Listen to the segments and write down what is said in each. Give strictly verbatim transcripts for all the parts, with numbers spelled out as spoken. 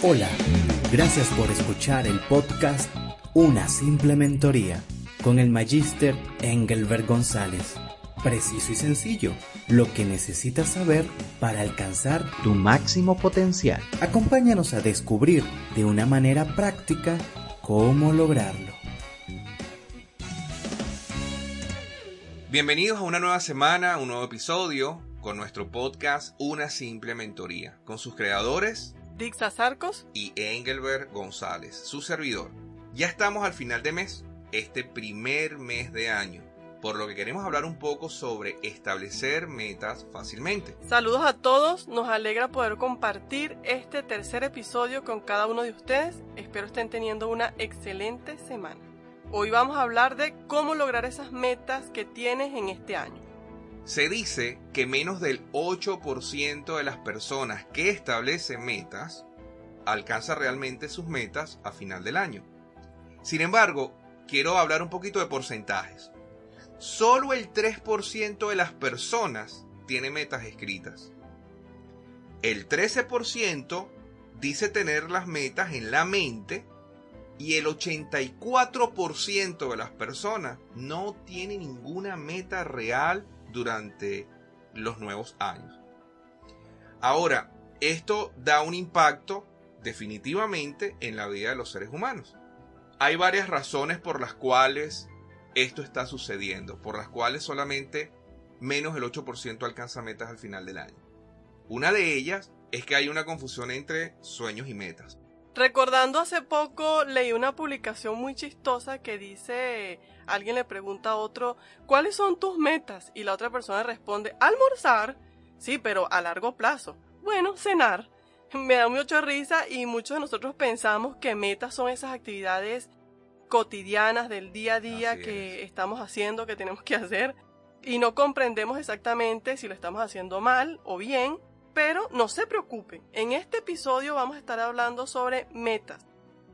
Hola, gracias por escuchar el podcast Una Simple Mentoría con el magíster Engelbert González. Preciso y sencillo, lo que necesitas saber para alcanzar tu máximo potencial. Acompáñanos a descubrir de una manera práctica cómo lograrlo. Bienvenidos a una nueva semana, un nuevo episodio con nuestro podcast Una Simple Mentoría, con sus creadores Dixa Sarcos y Engelbert González, su servidor. Ya estamos al final de mes, este primer mes de año, por lo que queremos hablar un poco sobre establecer metas fácilmente. Saludos a todos, nos alegra poder compartir este tercer episodio con cada uno de ustedes. Espero estén teniendo una excelente semana. Hoy vamos a hablar de cómo lograr esas metas que tienes en este año. Se dice que menos del ocho por ciento de las personas que establecen metas alcanza realmente sus metas a final del año. Sin embargo, quiero hablar un poquito de porcentajes. Solo el tres por ciento de las personas tiene metas escritas. El trece por ciento dice tener las metas en la mente. Y el ochenta y cuatro por ciento de las personas no tiene ninguna meta real durante los nuevos años. Ahora, esto da un impacto definitivamente en la vida de los seres humanos. Hay varias razones por las cuales esto está sucediendo, por las cuales solamente menos del ocho por ciento alcanza metas al final del año. Una de ellas es que hay una confusión entre sueños y metas. Recordando hace poco, leí una publicación muy chistosa que dice, alguien le pregunta a otro, ¿cuáles son tus metas? Y la otra persona responde, almorzar, sí, pero a largo plazo. Bueno, cenar. Me da mucha risa y muchos de nosotros pensamos que metas son esas actividades cotidianas del día a día Así que es. estamos haciendo, que tenemos que hacer, y no comprendemos exactamente si lo estamos haciendo mal o bien. Pero no se preocupen, en este episodio vamos a estar hablando sobre metas.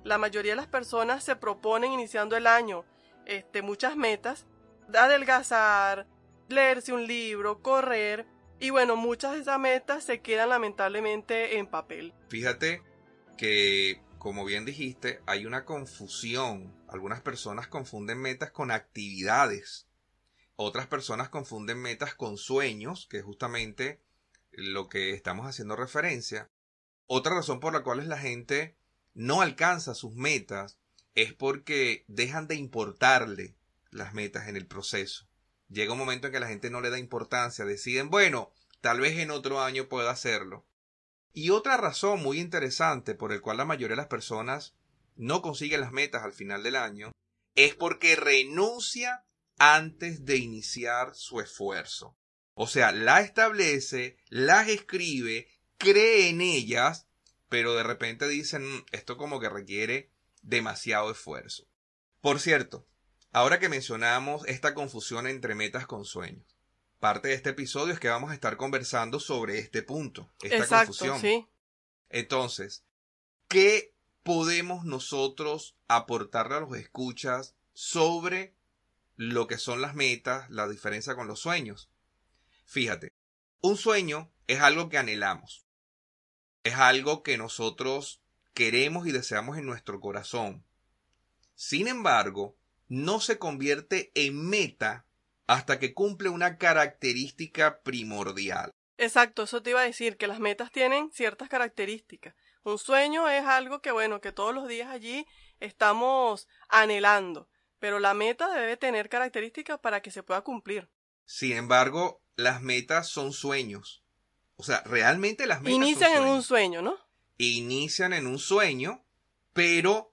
La mayoría de las personas se proponen iniciando el año este, muchas metas, adelgazar, leerse un libro, correr, y bueno, muchas de esas metas se quedan lamentablemente en papel. Fíjate que, como bien dijiste, hay una confusión. Algunas personas confunden metas con actividades, otras personas confunden metas con sueños, que justamente lo que estamos haciendo referencia. Otra razón por la cual la gente no alcanza sus metas es porque dejan de importarle las metas en el proceso. Llega un momento en que la gente no le da importancia, deciden, bueno, tal vez en otro año pueda hacerlo. Y otra razón muy interesante por la cual la mayoría de las personas no consiguen las metas al final del año es porque renuncia antes de iniciar su esfuerzo. O sea, la establece, las escribe, cree en ellas, pero de repente dicen, mmm, esto como que requiere demasiado esfuerzo. Por cierto, ahora que mencionamos esta confusión entre metas con sueños, parte de este episodio es que vamos a estar conversando sobre este punto, esta Exacto, confusión. Sí. Entonces, ¿qué podemos nosotros aportarle a los escuchas sobre lo que son las metas, la diferencia con los sueños? Fíjate, un sueño es algo que anhelamos, es algo que nosotros queremos y deseamos en nuestro corazón. Sin embargo, no se convierte en meta hasta que cumple una característica primordial. Exacto, eso te iba a decir, que las metas tienen ciertas características. Un sueño es algo que, bueno, que todos los días allí estamos anhelando, pero la meta debe tener características para que se pueda cumplir. Sin embargo, las metas son sueños. O sea, realmente las metas Inician son en un sueño, ¿no? Inician en un sueño, pero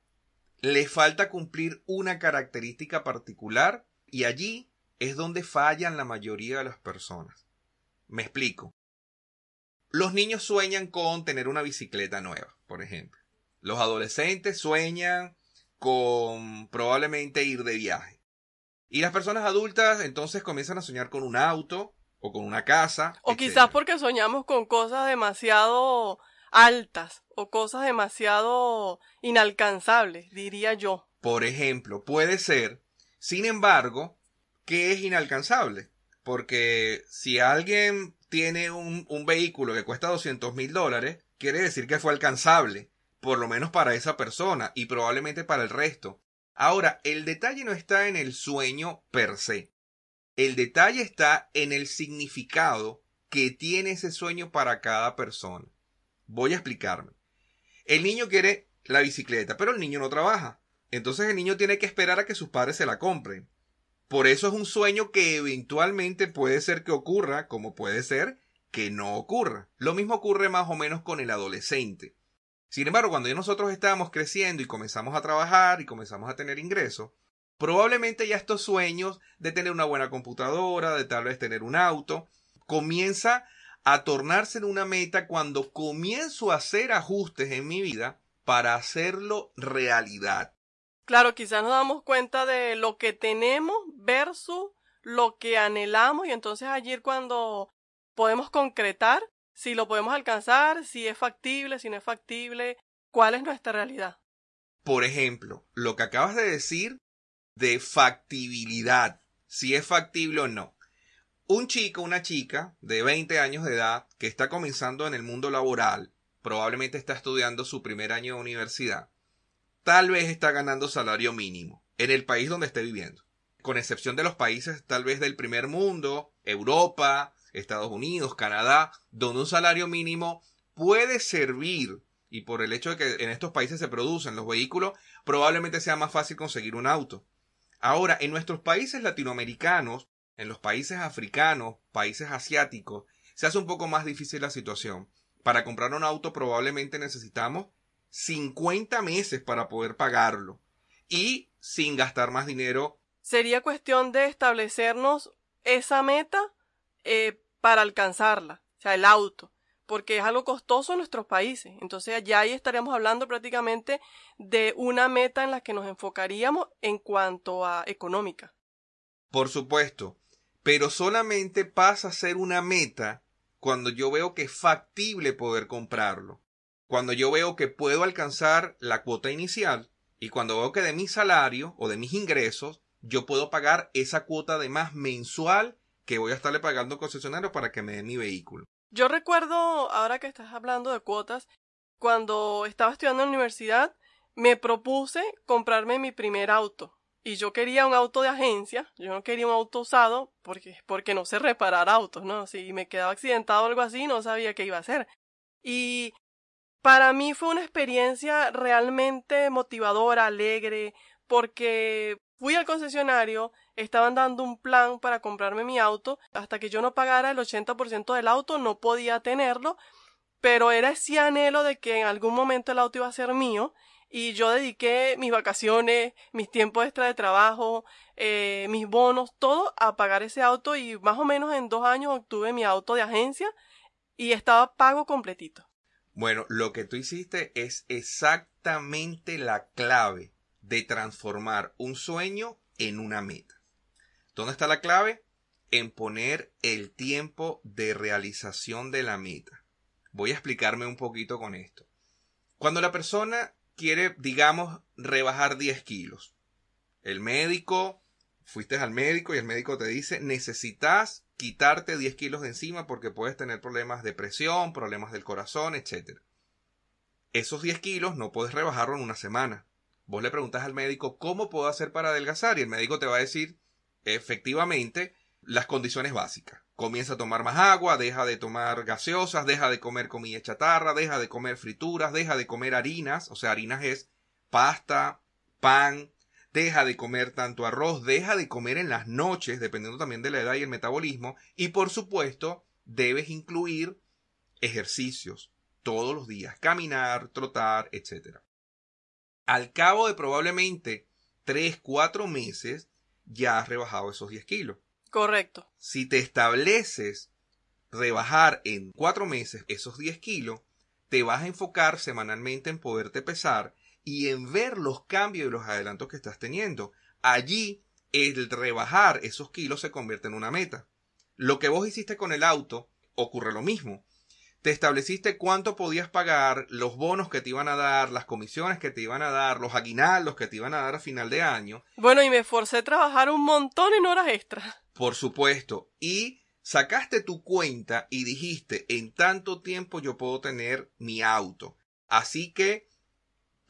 les falta cumplir una característica particular y allí es donde fallan la mayoría de las personas. Me explico. Los niños sueñan con tener una bicicleta nueva, por ejemplo. Los adolescentes sueñan con probablemente ir de viaje. Y las personas adultas entonces comienzan a soñar con un auto o con una casa. O etcétera. Quizás porque soñamos con cosas demasiado altas o cosas demasiado inalcanzables, diría yo. Por ejemplo, puede ser, sin embargo, que es inalcanzable. Porque si alguien tiene un, un vehículo que cuesta doscientos mil dólares, quiere decir que fue alcanzable. por lo menos para esa persona y probablemente para el resto. Ahora, el detalle no está en el sueño per se. El detalle está en el significado que tiene ese sueño para cada persona. Voy a explicarme. El niño quiere la bicicleta, pero el niño no trabaja. Entonces el niño tiene que esperar a que sus padres se la compren. Por eso es un sueño que eventualmente puede ser que ocurra, como puede ser que no ocurra. Lo mismo ocurre más o menos con el adolescente. Sin embargo, cuando ya nosotros estábamos creciendo y comenzamos a trabajar y comenzamos a tener ingresos, probablemente ya estos sueños de tener una buena computadora, de tal vez tener un auto, comienza a tornarse en una meta cuando comienzo a hacer ajustes en mi vida para hacerlo realidad. Claro, quizás nos damos cuenta de lo que tenemos versus lo que anhelamos, y entonces allí cuando podemos concretar si lo podemos alcanzar, si es factible, si no es factible, cuál es nuestra realidad. Por ejemplo, lo que acabas de decir de factibilidad, si es factible o no. Un chico, una chica de veinte años de edad que está comenzando en el mundo laboral, probablemente está estudiando su primer año de universidad, tal vez está ganando salario mínimo en el país donde esté viviendo, con excepción de los países tal vez del primer mundo, Europa, Estados Unidos, Canadá, donde un salario mínimo puede servir, y por el hecho de que en estos países se producen los vehículos, probablemente sea más fácil conseguir un auto. Ahora, en nuestros países latinoamericanos, en los países africanos, países asiáticos, se hace un poco más difícil la situación. Para comprar un auto probablemente necesitamos cincuenta meses para poder pagarlo y sin gastar más dinero. Sería cuestión de establecernos esa meta Eh, para alcanzarla, o sea, el auto, porque es algo costoso en nuestros países. Entonces allá ahí estaríamos hablando prácticamente de una meta en la que nos enfocaríamos en cuanto a económica. Por supuesto, pero solamente pasa a ser una meta cuando yo veo que es factible poder comprarlo, cuando yo veo que puedo alcanzar la cuota inicial y cuando veo que de mi salario o de mis ingresos yo puedo pagar esa cuota de más mensual que voy a estarle pagando al concesionario para que me dé mi vehículo. Yo recuerdo, ahora que estás hablando de cuotas, cuando estaba estudiando en la universidad, me propuse comprarme mi primer auto. Y yo quería un auto de agencia, yo no quería un auto usado, porque, porque no sé reparar autos, ¿no? Si me quedaba accidentado o algo así, no sabía qué iba a hacer. Y para mí fue una experiencia realmente motivadora, alegre, porque fui al concesionario, estaban dando un plan para comprarme mi auto, hasta que yo no pagara el ochenta por ciento del auto no podía tenerlo, pero era ese anhelo de que en algún momento el auto iba a ser mío, y yo dediqué mis vacaciones, mis tiempos extra de trabajo, eh, mis bonos, todo a pagar ese auto, y más o menos en dos años obtuve mi auto de agencia y estaba pago completito. Bueno, lo que tú hiciste es exactamente la clave de transformar un sueño en una meta. ¿Dónde está la clave? En poner el tiempo de realización de la meta. Voy a explicarme un poquito con esto. Cuando la persona quiere, digamos, rebajar diez kilos, el médico, fuiste al médico y el médico te dice, necesitas quitarte diez kilos de encima porque puedes tener problemas de presión, problemas del corazón, etcétera. Esos diez kilos no puedes rebajarlo en una semana. Vos le preguntas al médico, ¿cómo puedo hacer para adelgazar? Y el médico te va a decir, efectivamente, las condiciones básicas. Comienza a tomar más agua, deja de tomar gaseosas, deja de comer comida chatarra, deja de comer frituras, deja de comer harinas. O sea, harinas es pasta, pan, deja de comer tanto arroz, deja de comer en las noches, dependiendo también de la edad y el metabolismo. Y por supuesto, debes incluir ejercicios todos los días, caminar, trotar, etcétera. Al cabo de probablemente tres, cuatro meses, ya has rebajado esos diez kilos. Correcto. Si te estableces rebajar en cuatro meses esos diez kilos, te vas a enfocar semanalmente en poderte pesar y en ver los cambios y los adelantos que estás teniendo. Allí, el rebajar esos kilos se convierte en una meta. Lo que vos hiciste con el auto, ocurre lo mismo. Te estableciste cuánto podías pagar, los bonos que te iban a dar, las comisiones que te iban a dar, los aguinaldos que te iban a dar a final de año. Bueno, y me esforcé a trabajar un montón en horas extras. Por supuesto. Y sacaste tu cuenta y dijiste, en tanto tiempo yo puedo tener mi auto. Así que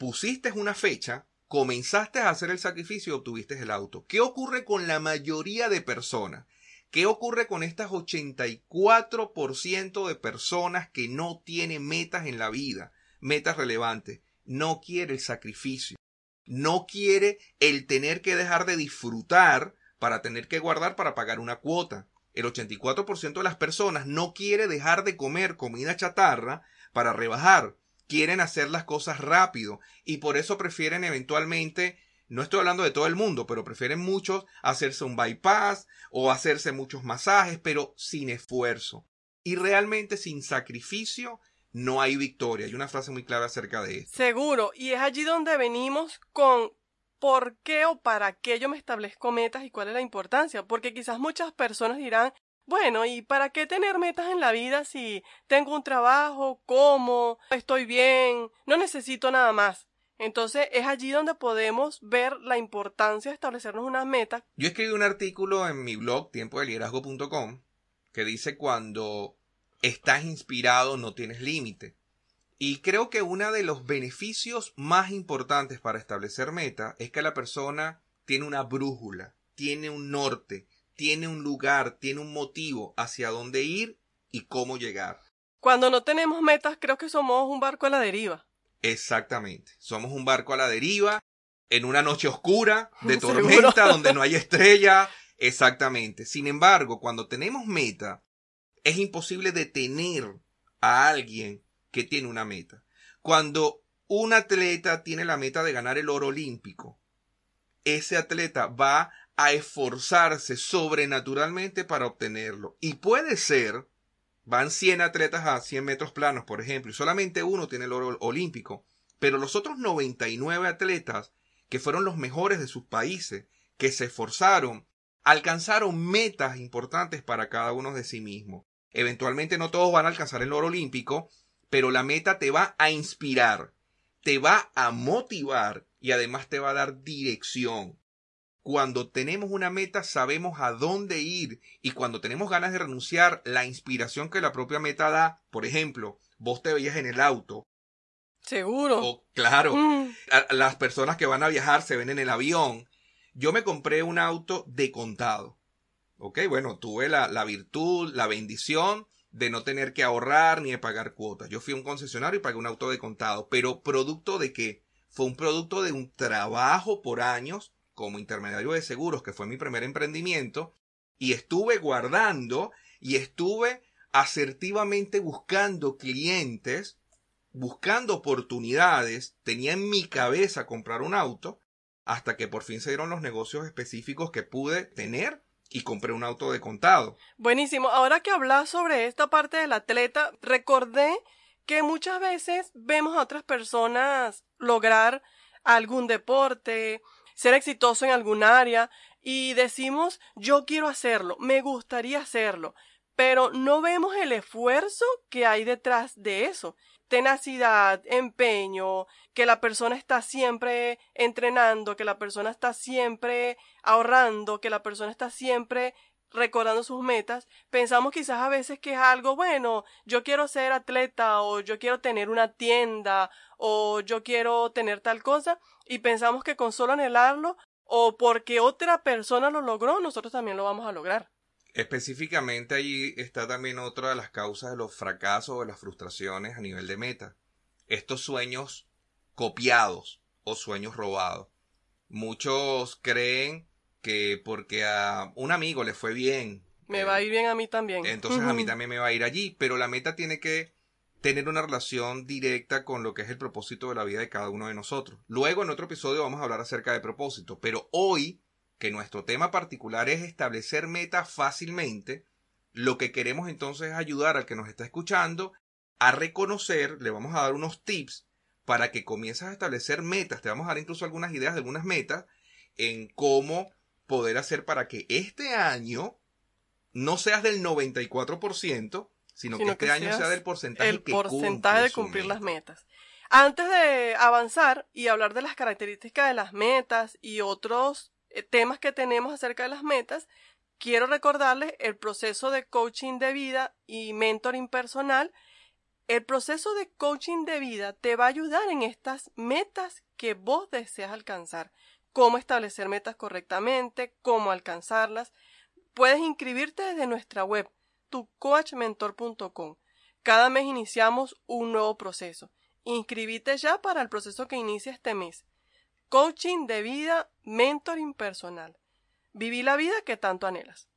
pusiste una fecha, comenzaste a hacer el sacrificio y obtuviste el auto. ¿Qué ocurre con la mayoría de personas? ¿Qué ocurre con estas ochenta y cuatro por ciento de personas que no tienen metas en la vida, metas relevantes? No quiere el sacrificio, no quiere el tener que dejar de disfrutar para tener que guardar para pagar una cuota. El ochenta y cuatro por ciento de las personas no quiere dejar de comer comida chatarra para rebajar. Quieren hacer las cosas rápido y por eso prefieren eventualmente... No estoy hablando de todo el mundo, pero prefieren muchos hacerse un bypass o hacerse muchos masajes, pero sin esfuerzo. Y realmente sin sacrificio no hay victoria. Hay una frase muy clara acerca de esto. Seguro, y es allí donde venimos con por qué o para qué yo me establezco metas y cuál es la importancia. Porque quizás muchas personas dirán, bueno, ¿y para qué tener metas en la vida si tengo un trabajo, como, estoy bien, no necesito nada más? Entonces es allí donde podemos ver la importancia de establecernos unas metas. Yo escribí un artículo en mi blog, tiempo de liderazgo punto com, que dice cuando estás inspirado no tienes límite. Y creo que uno de los beneficios más importantes para establecer metas es que la persona tiene una brújula, tiene un norte, tiene un lugar, tiene un motivo hacia dónde ir y cómo llegar. Cuando no tenemos metas, creo que somos un barco a la deriva. Exactamente, somos un barco a la deriva, en una noche oscura, de tormenta, ¿seguro? Donde no hay estrella, exactamente. Sin embargo, cuando tenemos meta, es imposible detener a alguien que tiene una meta. Cuando un atleta tiene la meta de ganar el oro olímpico, ese atleta va a esforzarse sobrenaturalmente para obtenerlo. Y puede ser... Van cien atletas a cien metros planos, por ejemplo, y solamente uno tiene el oro olímpico. Pero los otros noventa y nueve atletas, que fueron los mejores de sus países, que se esforzaron, alcanzaron metas importantes para cada uno de sí mismo. Eventualmente no todos van a alcanzar el oro olímpico, pero la meta te va a inspirar, te va a motivar y además te va a dar dirección. Cuando tenemos una meta sabemos a dónde ir y cuando tenemos ganas de renunciar, la inspiración que la propia meta da, por ejemplo, vos te veías en el auto. Seguro. O, claro, mm. a, las personas que van a viajar se ven en el avión. Yo me compré un auto de contado. Ok, bueno, tuve la, la virtud, la bendición de no tener que ahorrar ni de pagar cuotas. Yo fui a un concesionario y pagué un auto de contado, pero ¿producto de qué? Fue un producto de un trabajo por años como intermediario de seguros, que fue mi primer emprendimiento, y estuve guardando y estuve asertivamente buscando clientes, buscando oportunidades. Tenía en mi cabeza comprar un auto hasta que por fin se dieron los negocios específicos que pude tener y compré un auto de contado. Buenísimo. Ahora que hablas sobre esta parte del atleta, recordé que muchas veces vemos a otras personas lograr algún deporte, ser exitoso en algún área y decimos, yo quiero hacerlo, me gustaría hacerlo, pero no vemos el esfuerzo que hay detrás de eso. Tenacidad, empeño, que la persona está siempre entrenando, que la persona está siempre ahorrando, que la persona está siempre recordando sus metas. Pensamos quizás a veces que es algo, bueno, yo quiero ser atleta o yo quiero tener una tienda o yo quiero tener tal cosa y pensamos que con solo anhelarlo o porque otra persona lo logró, nosotros también lo vamos a lograr. Específicamente ahí está también otra de las causas de los fracasos o de las frustraciones a nivel de meta. Estos sueños copiados o sueños robados. Muchos creen que porque a un amigo le fue bien, me eh, va a ir bien a mí también. Entonces uh-huh. a mí también me va a ir allí, pero la meta tiene que tener una relación directa con lo que es el propósito de la vida de cada uno de nosotros. Luego en otro episodio vamos a hablar acerca de propósito, pero hoy, que nuestro tema particular es establecer metas fácilmente, lo que queremos entonces es ayudar al que nos está escuchando a reconocer, le vamos a dar unos tips para que comiences a establecer metas, te vamos a dar incluso algunas ideas de algunas metas en cómo poder hacer para que este año no seas del noventa y cuatro por ciento, sino, sino que este que año sea del porcentaje el que porcentaje de cumplir meta. Las metas. Antes de avanzar y hablar de las características de las metas y otros temas que tenemos acerca de las metas, quiero recordarles el proceso de coaching de vida y mentoring personal. El proceso de coaching de vida te va a ayudar en estas metas que vos deseas alcanzar. Cómo establecer metas correctamente, cómo alcanzarlas. Puedes inscribirte desde nuestra web, tu coach mentor punto com. Cada mes iniciamos un nuevo proceso. Inscribite ya para el proceso que inicia este mes. Coaching de vida, mentoring personal. Viví la vida que tanto anhelas.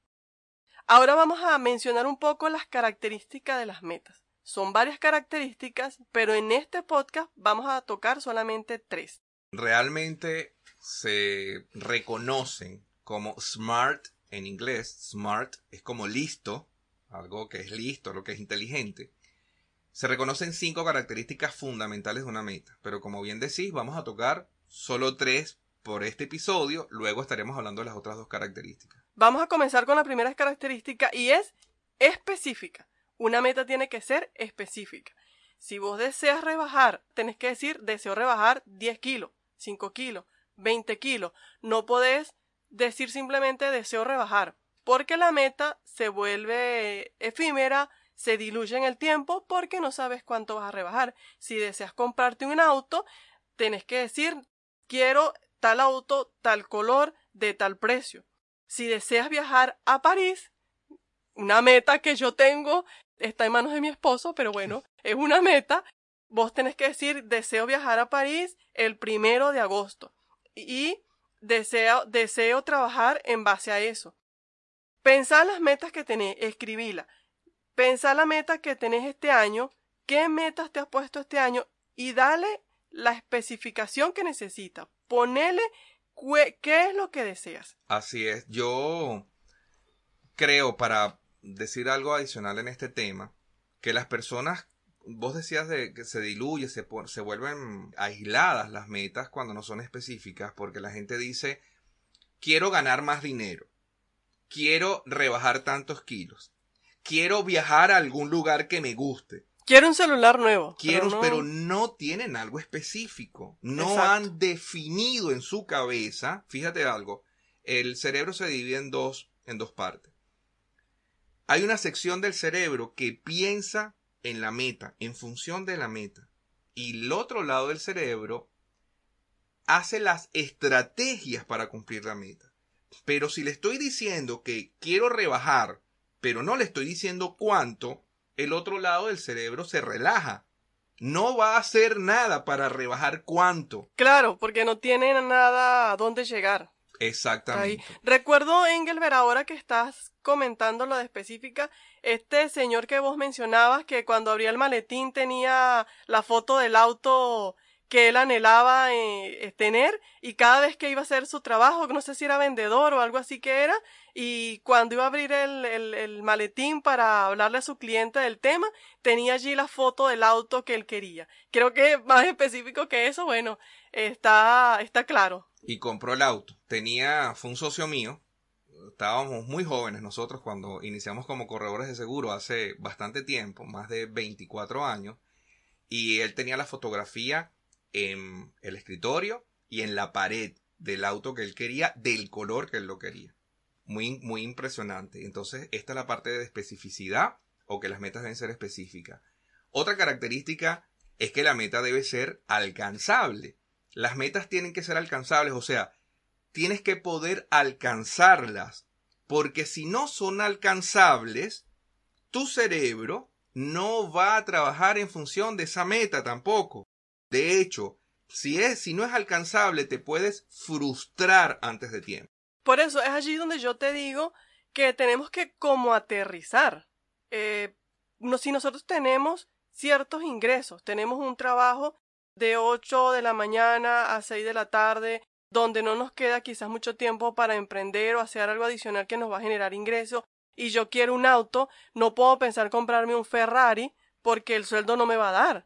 Ahora vamos a mencionar un poco las características de las metas. Son varias características, pero en este podcast vamos a tocar solamente tres. Realmente se reconocen como SMART en inglés. SMART es como listo, algo que es listo, lo que es inteligente. Se reconocen cinco características fundamentales de una meta, pero como bien decís, vamos a tocar solo tres por este episodio. Luego estaremos hablando de las otras dos características. Vamos a comenzar con la primera característica y es específica. Una meta tiene que ser específica. Si vos deseas rebajar, tenés que decir, deseo rebajar diez kilos, cinco kilos, veinte kilos. No podés decir simplemente deseo rebajar, porque la meta se vuelve efímera, se diluye en el tiempo porque no sabes cuánto vas a rebajar. Si deseas comprarte un auto, tenés que decir, quiero tal auto, tal color, de tal precio. Si deseas viajar a París, una meta que yo tengo, está en manos de mi esposo, pero bueno, es una meta. Vos tenés que decir, deseo viajar a París el primero de agosto. Y deseo, deseo trabajar en base a eso. Pensá las metas que tenés, escribíla. Pensá la meta que tenés este año, qué metas te has puesto este año y dale la especificación que necesitas. Ponele qué es lo que deseas. Así es. Yo creo, para decir algo adicional en este tema, que las personas, vos decías de que se diluye, se, se vuelven aisladas las metas cuando no son específicas, porque la gente dice, quiero ganar más dinero, quiero rebajar tantos kilos, quiero viajar a algún lugar que me guste. Quiero un celular nuevo. Quiero, pero no, pero no tienen algo específico, no. Exacto. Han definido en su cabeza, fíjate algo, el cerebro se divide en dos, en dos partes. Hay una sección del cerebro que piensa en la meta, en función de la meta. Y el otro lado del cerebro hace las estrategias para cumplir la meta. Pero si le estoy diciendo que quiero rebajar, pero no le estoy diciendo cuánto, el otro lado del cerebro se relaja. No va a hacer nada para rebajar cuánto. Claro, porque no tiene nada a dónde llegar. Exactamente. Ahí. Recuerdo, Engelbert, ahora que estás comentando lo de específica, este señor que vos mencionabas que cuando abría el maletín tenía la foto del auto que él anhelaba eh, tener, y cada vez que iba a hacer su trabajo, no sé si era vendedor o algo así que era, y cuando iba a abrir el, el, el maletín para hablarle a su cliente del tema, tenía allí la foto del auto que él quería. Creo que más específico que eso, bueno, está, está claro. Y compró el auto. Tenía, fue un socio mío, estábamos muy jóvenes nosotros cuando iniciamos como corredores de seguro hace bastante tiempo, más de veinticuatro años, y él tenía la fotografía en el escritorio y en la pared del auto que él quería, del color que él lo quería. Muy, muy impresionante. Entonces, esta es la parte de especificidad, o que las metas deben ser específicas. Otra característica es que la meta debe ser alcanzable. Las metas tienen que ser alcanzables, o sea, tienes que poder alcanzarlas, porque si no son alcanzables, tu cerebro no va a trabajar en función de esa meta tampoco. De hecho, si es, si no es alcanzable, te puedes frustrar antes de tiempo. Por eso es allí donde yo te digo que tenemos que como aterrizar. Eh, no, si nosotros tenemos ciertos ingresos, tenemos un trabajo de ocho de la mañana a seis de la tarde, donde no nos queda quizás mucho tiempo para emprender o hacer algo adicional que nos va a generar ingresos, y yo quiero un auto, no puedo pensar comprarme un Ferrari porque el sueldo no me va a dar.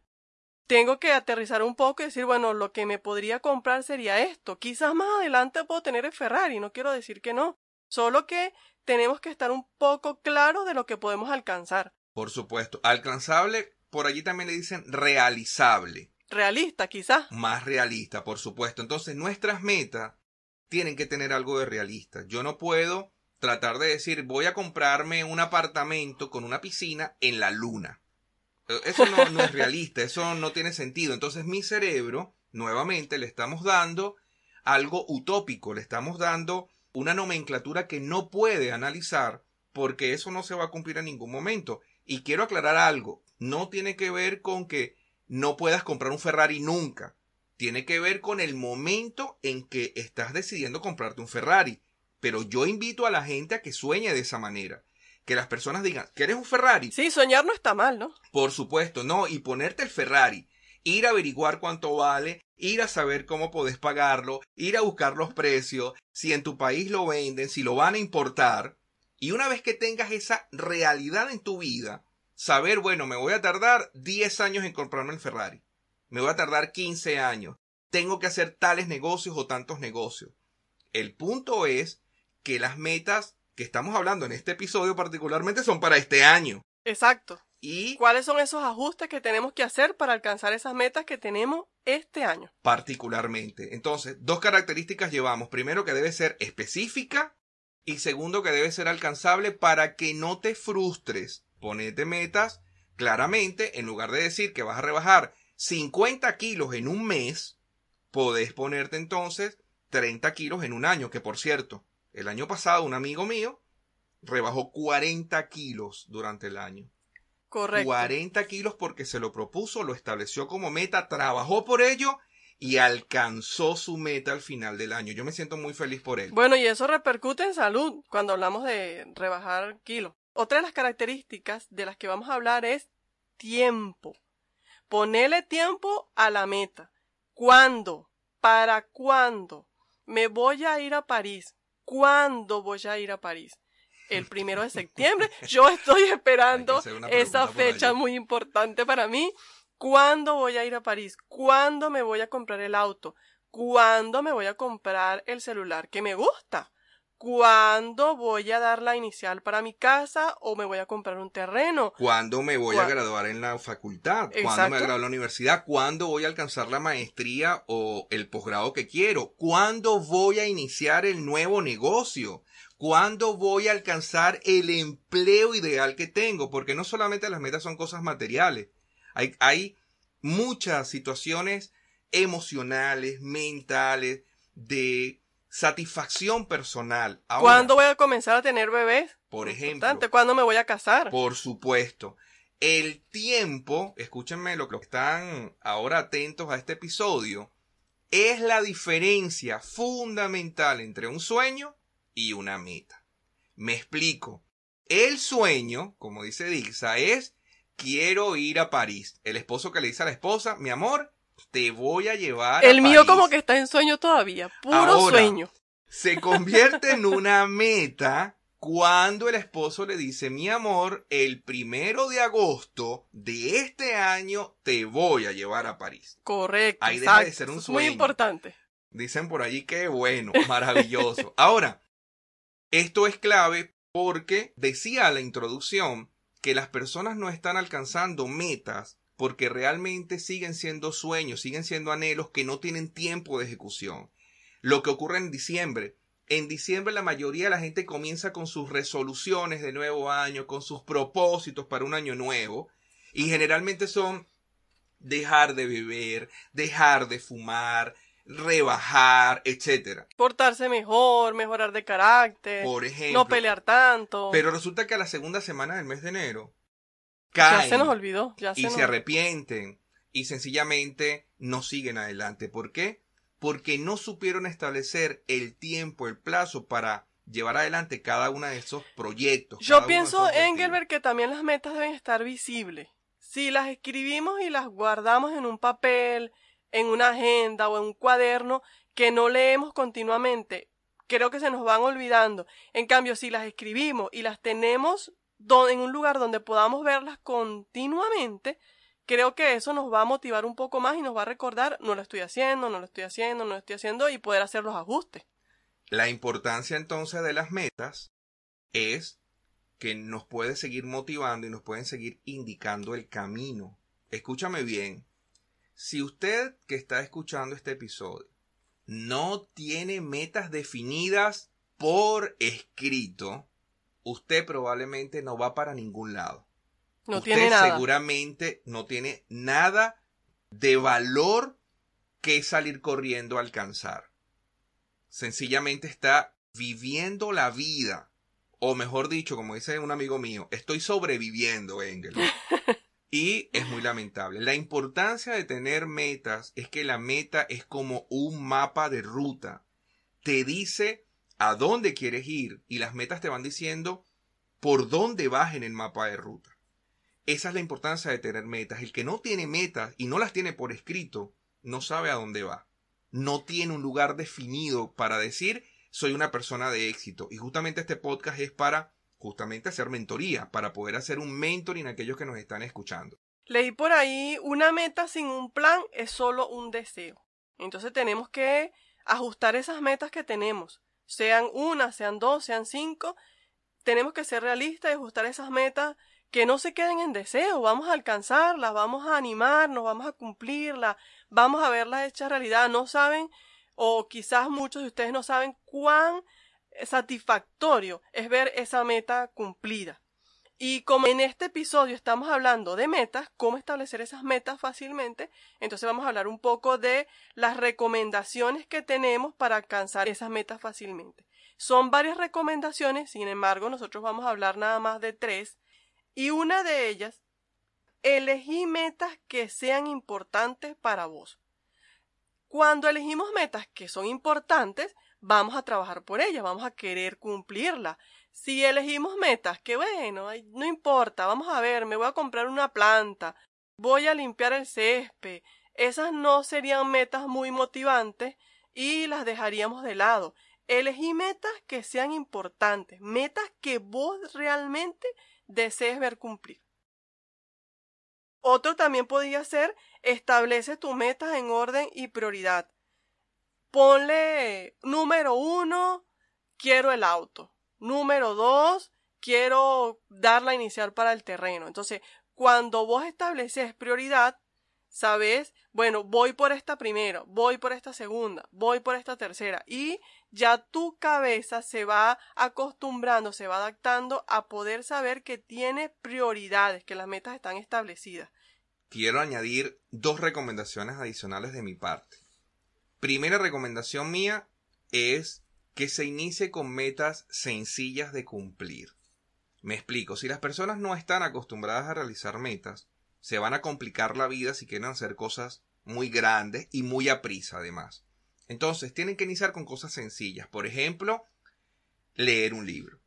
Tengo que aterrizar un poco y decir, bueno, lo que me podría comprar sería esto. Quizás más adelante puedo tener el Ferrari, no quiero decir que no, solo que tenemos que estar un poco claros de lo que podemos alcanzar. Por supuesto, alcanzable, por allí también le dicen realizable. Realista, quizás. Más realista, por supuesto. Entonces, nuestras metas tienen que tener algo de realista. Yo no puedo tratar de decir, voy a comprarme un apartamento con una piscina en la luna. Eso no, no es realista, eso no tiene sentido. Entonces mi cerebro, nuevamente, le estamos dando algo utópico, le estamos dando una nomenclatura que no puede analizar porque eso no se va a cumplir en ningún momento. Y quiero aclarar algo, no tiene que ver con que no puedas comprar un Ferrari nunca. Tiene que ver con el momento en que estás decidiendo comprarte un Ferrari. Pero yo invito a la gente a que sueñe de esa manera. Que las personas digan, ¿quieres un Ferrari? Sí, soñar no está mal, ¿no? Por supuesto, no. Y ponerte el Ferrari, ir a averiguar cuánto vale, ir a saber cómo podés pagarlo, ir a buscar los precios, si en tu país lo venden, si lo van a importar. Y una vez que tengas esa realidad en tu vida, saber, bueno, me voy a tardar diez años en comprarme el Ferrari. Me voy a tardar quince años. Tengo que hacer tales negocios o tantos negocios. El punto es que las metas que estamos hablando en este episodio particularmente son para este año. Exacto. ¿Y cuáles son esos ajustes que tenemos que hacer para alcanzar esas metas que tenemos este año? Particularmente. Entonces, dos características llevamos. Primero, que debe ser específica. Y segundo, que debe ser alcanzable para que no te frustres. Ponete metas claramente. En lugar de decir que vas a rebajar cincuenta kilos en un mes, podés ponerte entonces treinta kilos en un año, que por cierto, el año pasado un amigo mío rebajó cuarenta kilos durante el año. Correcto. cuarenta kilos porque se lo propuso, lo estableció como meta, trabajó por ello y alcanzó su meta al final del año. Yo me siento muy feliz por él. Bueno, y eso repercute en salud cuando hablamos de rebajar kilos. Otra de las características de las que vamos a hablar es tiempo. Ponerle tiempo a la meta. ¿Cuándo? ¿Para cuándo? Me voy a ir a París. ¿Cuándo voy a ir a París? El primero de septiembre. Yo estoy esperando esa fecha muy importante para mí. ¿Cuándo voy a ir a París? ¿Cuándo me voy a comprar el auto? ¿Cuándo me voy a comprar el celular que me gusta? ¿Cuándo voy a dar la inicial para mi casa o me voy a comprar un terreno? ¿Cuándo me voy ¿Cuándo? a graduar en la facultad? ¿Cuándo Exacto. me voy a graduar en la universidad? ¿Cuándo voy a alcanzar la maestría o el posgrado que quiero? ¿Cuándo voy a iniciar el nuevo negocio? ¿Cuándo voy a alcanzar el empleo ideal que tengo? Porque no solamente las metas son cosas materiales. Hay, hay muchas situaciones emocionales, mentales, de satisfacción personal. Ahora, ¿cuándo voy a comenzar a tener bebés? Por ejemplo. ¿Cuándo me voy a casar? Por supuesto. El tiempo, escúchenme lo que están ahora atentos a este episodio, es la diferencia fundamental entre un sueño y una meta. Me explico. El sueño, como dice Dixa, es quiero ir a París. El esposo que le dice a la esposa, mi amor, te voy a llevar El a mío París. Como que está en sueño todavía, puro Ahora, sueño. Se convierte en una meta cuando el esposo le dice, mi amor, el primero de agosto de este año te voy a llevar a París. Correcto. Ahí deja de ser un sueño. Muy importante. Dicen por allí que bueno, maravilloso. Ahora, esto es clave porque decía la introducción que las personas no están alcanzando metas porque realmente siguen siendo sueños, siguen siendo anhelos que no tienen tiempo de ejecución. Lo que ocurre en diciembre. En diciembre la mayoría de la gente comienza con sus resoluciones de nuevo año, con sus propósitos para un año nuevo, y generalmente son dejar de beber, dejar de fumar, rebajar, etcétera. Portarse mejor, mejorar de carácter, por ejemplo, no pelear tanto. Pero resulta que a la segunda semana del mes de enero, caen, ya se nos olvidó, ya se y nos... se arrepienten y sencillamente no siguen adelante. ¿Por qué? Porque no supieron establecer el tiempo, el plazo para llevar adelante cada uno de esos proyectos. Yo pienso, Engelbert, que también las metas deben estar visibles. Si las escribimos y las guardamos en un papel, en una agenda o en un cuaderno que no leemos continuamente, creo que se nos van olvidando. En cambio, si las escribimos y las tenemos en un lugar donde podamos verlas continuamente, creo que eso nos va a motivar un poco más y nos va a recordar, no lo estoy haciendo, no lo estoy haciendo, no lo estoy haciendo, y poder hacer los ajustes. La importancia entonces de las metas es que nos puede seguir motivando y nos pueden seguir indicando el camino. Escúchame bien, si usted que está escuchando este episodio no tiene metas definidas por escrito, usted probablemente no va para ningún lado. No usted tiene nada. Seguramente no tiene nada de valor que salir corriendo a alcanzar. Sencillamente está viviendo la vida. O mejor dicho, como dice un amigo mío, estoy sobreviviendo, Engelbert. Y es muy lamentable. La importancia de tener metas es que la meta es como un mapa de ruta. Te dice a dónde quieres ir y las metas te van diciendo por dónde vas en el mapa de ruta. Esa es la importancia de tener metas. El que no tiene metas y no las tiene por escrito, no sabe a dónde va. No tiene un lugar definido para decir... soy una persona de éxito, y justamente este podcast es para justamente hacer mentoría, para poder hacer un mentoring a aquellos que nos están escuchando. Leí por ahí, una meta sin un plan es solo un deseo. Entonces tenemos que ajustar esas metas que tenemos, sean una, sean dos, sean cinco. Tenemos que ser realistas y ajustar esas metas que no se queden en deseo. Vamos a alcanzarlas, vamos a animarnos, vamos a cumplirlas, vamos a verlas hechas realidad. No saben... o quizás muchos de ustedes no saben cuán satisfactorio es ver esa meta cumplida. Y como en este episodio estamos hablando de metas, cómo establecer esas metas fácilmente, entonces vamos a hablar un poco de las recomendaciones que tenemos para alcanzar esas metas fácilmente. Son varias recomendaciones, sin embargo, nosotros vamos a hablar nada más de tres. Y una de ellas, elegí metas que sean importantes para vos. Cuando elegimos metas que son importantes, vamos a trabajar por ellas, vamos a querer cumplirlas. Si elegimos metas que, bueno, no importa, vamos a ver, me voy a comprar una planta, voy a limpiar el césped, esas no serían metas muy motivantes y las dejaríamos de lado. Elegí metas que sean importantes, metas que vos realmente desees ver cumplir. Otro también podría ser, establece tus metas en orden y prioridad. Ponle, número uno, quiero el auto. Número dos, quiero dar la inicial para el terreno. Entonces, cuando vos estableces prioridad, sabes, bueno, voy por esta primero, voy por esta segunda, voy por esta tercera. Y ya tu cabeza se va acostumbrando, se va adaptando a poder saber que tiene prioridades, que las metas están establecidas. Quiero añadir dos recomendaciones adicionales de mi parte. Primera recomendación mía es que se inicie con metas sencillas de cumplir. Me explico, si las personas no están acostumbradas a realizar metas, se van a complicar la vida si quieren hacer cosas muy grandes y muy a prisa además. Entonces, tienen que iniciar con cosas sencillas. Por ejemplo, leer un libro.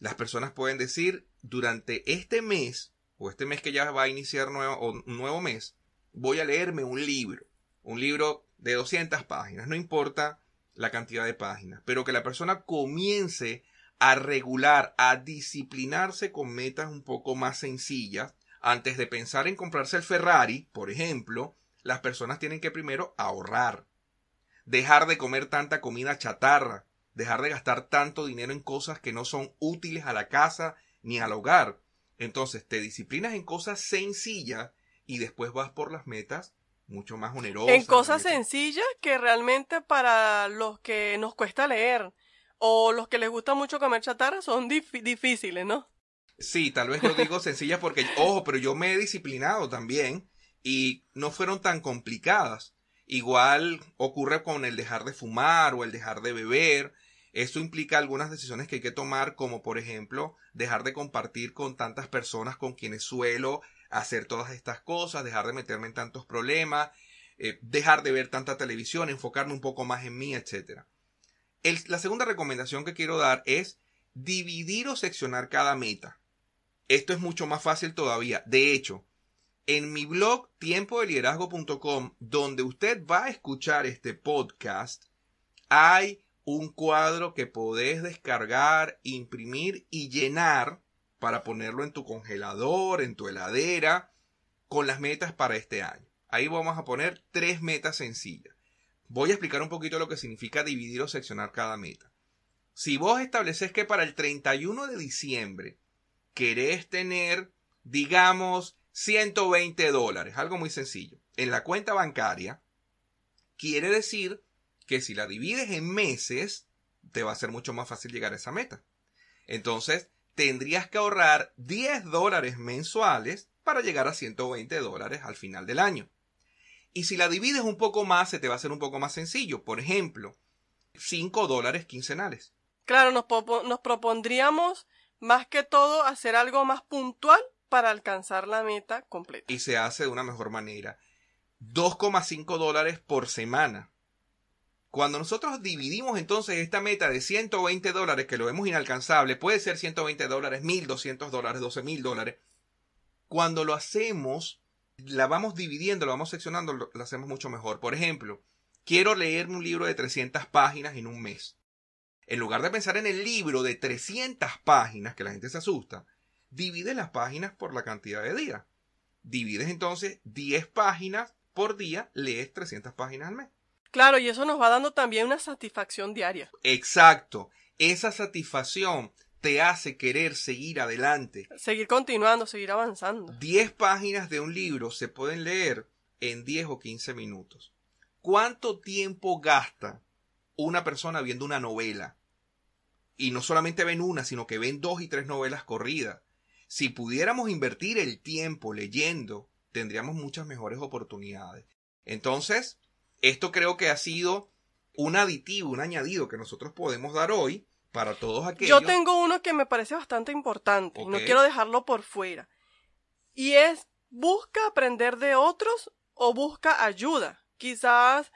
Las personas pueden decir, durante este mes, o este mes que ya va a iniciar nuevo, o un nuevo mes, voy a leerme un libro. Un libro de doscientas páginas, no importa la cantidad de páginas. Pero que la persona comience a regular, a disciplinarse con metas un poco más sencillas. Antes de pensar en comprarse el Ferrari, por ejemplo, las personas tienen que primero ahorrar, dejar de comer tanta comida chatarra, dejar de gastar tanto dinero en cosas que no son útiles a la casa ni al hogar. Entonces te disciplinas en cosas sencillas y después vas por las metas mucho más onerosas. En cosas sencillas que realmente para los que nos cuesta leer o los que les gusta mucho comer chatarra son dif- difíciles, ¿no? Sí, tal vez lo digo sencillas porque, ojo, pero yo me he disciplinado también y no fueron tan complicadas. Igual ocurre con el dejar de fumar o el dejar de beber. Eso implica algunas decisiones que hay que tomar, como por ejemplo, dejar de compartir con tantas personas con quienes suelo hacer todas estas cosas, dejar de meterme en tantos problemas, eh, dejar de ver tanta televisión, enfocarme un poco más en mí, etcétera. El, la segunda recomendación que quiero dar es dividir o seccionar cada meta. Esto es mucho más fácil todavía. De hecho, en mi blog tiempo de liderazgo punto com, donde usted va a escuchar este podcast, hay un cuadro que podés descargar, imprimir y llenar para ponerlo en tu congelador, en tu heladera, con las metas para este año. Ahí vamos a poner tres metas sencillas. Voy a explicar un poquito lo que significa dividir o seccionar cada meta. Si vos establecés que para el treinta y uno de diciembre querés tener, digamos, ciento veinte dólares, algo muy sencillo, en la cuenta bancaria, quiere decir que si la divides en meses, te va a ser mucho más fácil llegar a esa meta. Entonces, tendrías que ahorrar diez dólares mensuales para llegar a ciento veinte dólares al final del año. Y si la divides un poco más, se te va a hacer un poco más sencillo. Por ejemplo, cinco dólares quincenales. Claro, nos, nos propondríamos más que todo hacer algo más puntual para alcanzar la meta completa. Y se hace de una mejor manera. dos coma cinco dólares por semana. Cuando nosotros dividimos entonces esta meta de ciento veinte dólares, que lo vemos inalcanzable, puede ser ciento veinte dólares, mil doscientos dólares, doce mil dólares. Cuando lo hacemos, la vamos dividiendo, la vamos seccionando, lo, lo hacemos mucho mejor. Por ejemplo, quiero leerme un libro de trescientas páginas en un mes. En lugar de pensar en el libro de trescientas páginas, que la gente se asusta, divide las páginas por la cantidad de días. Divides entonces diez páginas por día, lees trescientas páginas al mes. Claro, y eso nos va dando también una satisfacción diaria. Exacto. Esa satisfacción te hace querer seguir adelante. Seguir continuando, seguir avanzando. diez páginas de un libro se pueden leer en diez o quince minutos. ¿Cuánto tiempo gasta una persona viendo una novela? Y no solamente ven una, sino que ven dos y tres novelas corridas. Si pudiéramos invertir el tiempo leyendo, tendríamos muchas mejores oportunidades. Entonces, esto creo que ha sido un aditivo, un añadido que nosotros podemos dar hoy para todos aquellos. Yo tengo uno que me parece bastante importante, okay, y no quiero dejarlo por fuera. Y es, busca aprender de otros o busca ayuda. Quizás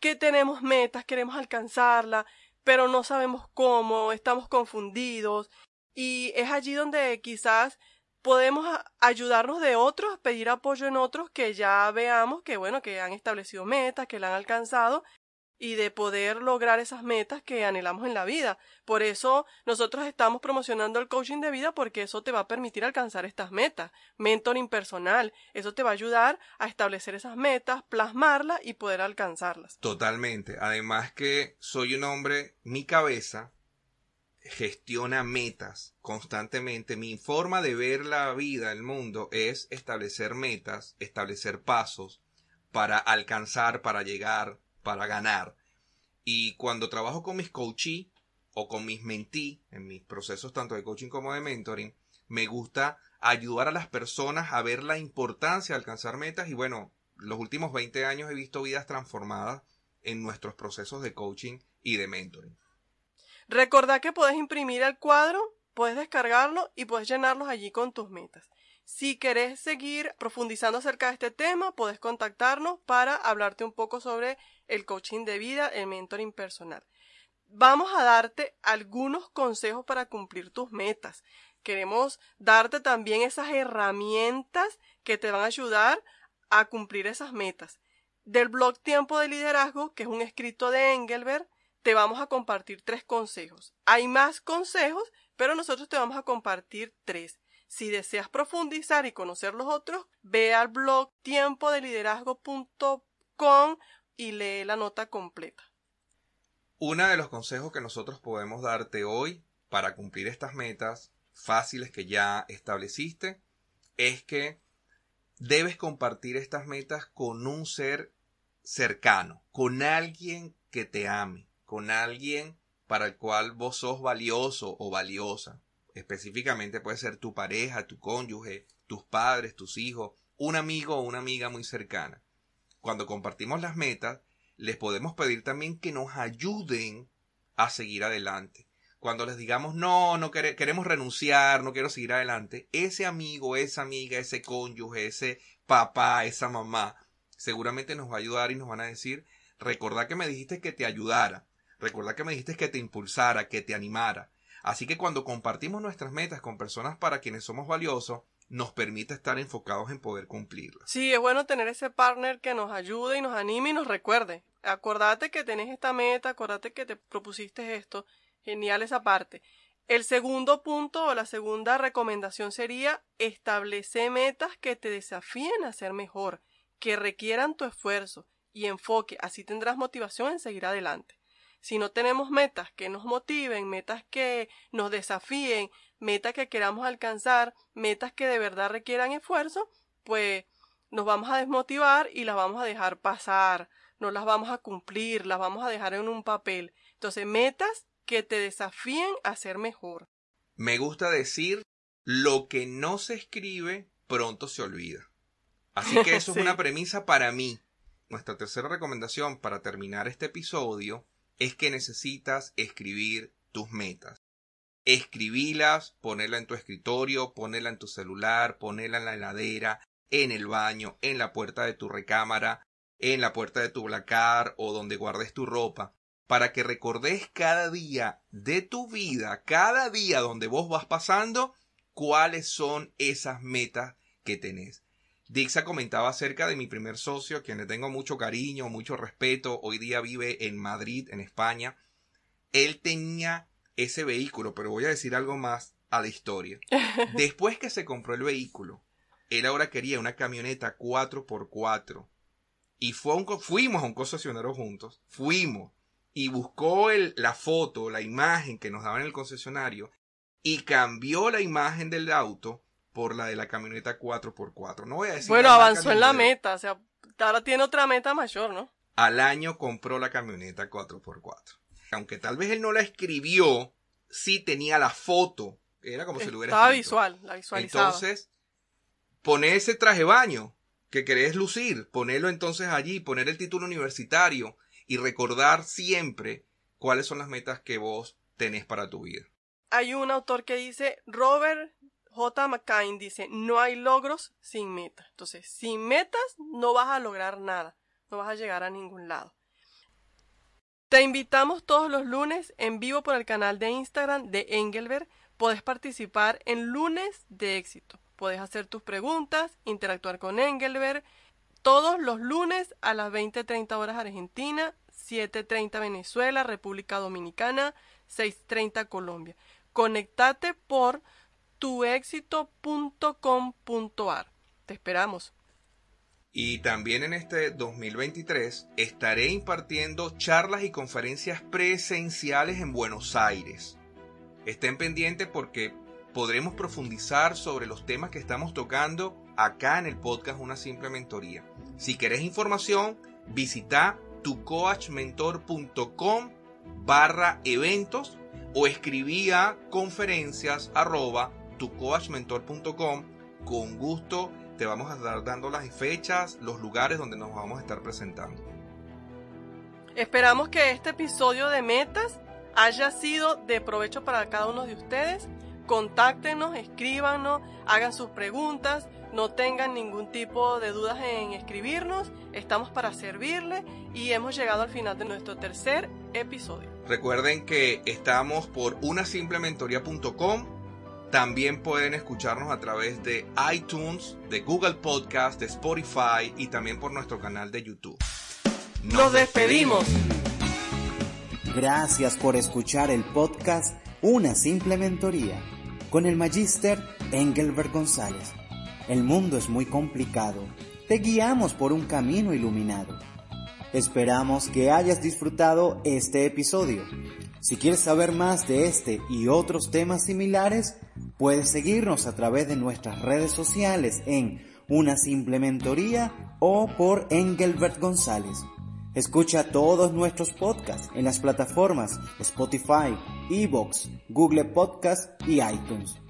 que tenemos metas, queremos alcanzarla, pero no sabemos cómo, estamos confundidos. Y es allí donde quizás podemos ayudarnos de otros, pedir apoyo en otros que ya veamos que, bueno, que han establecido metas, que la han alcanzado y de poder lograr esas metas que anhelamos en la vida. Por eso nosotros estamos promocionando el coaching de vida, porque eso te va a permitir alcanzar estas metas. Mentoring personal, eso te va a ayudar a establecer esas metas, plasmarlas y poder alcanzarlas. Totalmente. Además que soy un hombre, mi cabeza gestiona metas constantemente. Mi forma de ver la vida, el mundo, es establecer metas, establecer pasos para alcanzar, para llegar, para ganar. Y cuando trabajo con mis coachees o con mis mentees, en mis procesos tanto de coaching como de mentoring, me gusta ayudar a las personas a ver la importancia de alcanzar metas. Y bueno, los últimos veinte años he visto vidas transformadas en nuestros procesos de coaching y de mentoring. Recordá que puedes imprimir el cuadro, puedes descargarlo y puedes llenarlos allí con tus metas. Si querés seguir profundizando acerca de este tema, puedes contactarnos para hablarte un poco sobre el coaching de vida, el mentoring personal. Vamos a darte algunos consejos para cumplir tus metas. Queremos darte también esas herramientas que te van a ayudar a cumplir esas metas. Del blog Tiempo de Liderazgo, que es un escrito de Engelbert, te vamos a compartir tres consejos. Hay más consejos, pero nosotros te vamos a compartir tres. Si deseas profundizar y conocer los otros, ve al blog tiempo de liderazgo punto com y lee la nota completa. Uno de los consejos que nosotros podemos darte hoy para cumplir estas metas fáciles que ya estableciste es que debes compartir estas metas con un ser cercano, con alguien que te ame, con alguien para el cual vos sos valioso o valiosa. Específicamente puede ser tu pareja, tu cónyuge, tus padres, tus hijos, un amigo o una amiga muy cercana. Cuando compartimos las metas, les podemos pedir también que nos ayuden a seguir adelante. Cuando les digamos, no, no quere- queremos renunciar, no quiero seguir adelante, ese amigo, esa amiga, ese cónyuge, ese papá, esa mamá, seguramente nos va a ayudar y nos van a decir, recordá que me dijiste que te ayudara. Recordá que me dijiste que te impulsara, que te animara. Así que cuando compartimos nuestras metas con personas para quienes somos valiosos, nos permite estar enfocados en poder cumplirlas. Sí, es bueno tener ese partner que nos ayude y nos anime y nos recuerde. Acordate que tenés esta meta, acordate que te propusiste esto. Genial esa parte. El segundo punto o la segunda recomendación sería establecer metas que te desafíen a ser mejor, que requieran tu esfuerzo y enfoque. Así tendrás motivación en seguir adelante. Si no tenemos metas que nos motiven, metas que nos desafíen, metas que queramos alcanzar, metas que de verdad requieran esfuerzo, pues nos vamos a desmotivar y las vamos a dejar pasar, no las vamos a cumplir, las vamos a dejar en un papel. Entonces, metas que te desafíen a ser mejor. Me gusta decir, lo que no se escribe pronto se olvida. Así que eso sí. Es una premisa para mí. Nuestra tercera recomendación para terminar este episodio es que necesitas escribir tus metas. Escribílas, ponerla en tu escritorio, ponerla en tu celular, ponerla en la heladera, en el baño, en la puerta de tu recámara, en la puerta de tu placar o donde guardes tu ropa, para que recordes cada día de tu vida, cada día donde vos vas pasando, cuáles son esas metas que tenés. Dixa comentaba acerca de mi primer socio, quien le tengo mucho cariño, mucho respeto. Hoy día vive en Madrid, en España. Él tenía ese vehículo, pero voy a decir algo más a la historia. Después que se compró el vehículo, él ahora quería una camioneta cuatro por cuatro. Y fue a un, fuimos a un concesionario juntos. Fuimos. Y buscó el, la foto, la imagen que nos daban en el concesionario. Y cambió la imagen del auto por la de la camioneta cuatro por cuatro. No voy a decir. Bueno, avanzó en la meta, o sea, ahora tiene otra meta mayor, ¿no? Al año compró la camioneta cuatro por cuatro. Aunque tal vez él no la escribió, sí tenía la foto, era como si lo hubiera escrito. Estaba visual, la visualizaba. Entonces, poner ese traje baño que querés lucir, ponerlo entonces allí, poner el título universitario y recordar siempre cuáles son las metas que vos tenés para tu vida. Hay un autor que dice, Robert J. McCain dice, no hay logros sin metas. Entonces, sin metas no vas a lograr nada, no vas a llegar a ningún lado. Te invitamos todos los lunes en vivo por el canal de Instagram de Engelbert. Podés participar en Lunes de Éxito. Podés hacer tus preguntas, interactuar con Engelbert. Todos los lunes a las veinte treinta horas Argentina, siete treinta Venezuela, República Dominicana, seis treinta Colombia. Conectate por tu éxito punto com punto a r. Te esperamos. Y también en este dos mil veintitrés estaré impartiendo charlas y conferencias presenciales en Buenos Aires. Estén pendientes porque podremos profundizar sobre los temas que estamos tocando acá en el podcast Una Simple Mentoría. Si querés información, visita tu coach mentor punto com barra eventos o escribí a conferencias arroba tu coach mentor punto com. Con gusto te vamos a estar dando las fechas, los lugares donde nos vamos a estar presentando. Esperamos que este episodio de Metas haya sido de provecho para cada uno de ustedes. Contáctenos, escríbanos, hagan sus preguntas, no tengan ningún tipo de dudas en escribirnos. Estamos para servirle y hemos llegado al final de nuestro tercer episodio. Recuerden que estamos por una simple mentoría punto com. También pueden escucharnos a través de iTunes, de Google Podcast, de Spotify y también por nuestro canal de YouTube. ¡Nos, Nos despedimos! Gracias por escuchar el podcast Una Simple Mentoría con el magíster Engelbert González. El mundo es muy complicado. Te guiamos por un camino iluminado. Esperamos que hayas disfrutado este episodio. Si quieres saber más de este y otros temas similares, puedes seguirnos a través de nuestras redes sociales en Una Simple Mentoría o por Engelbert González. Escucha todos nuestros podcasts en las plataformas Spotify, iVoox, Google Podcasts y iTunes.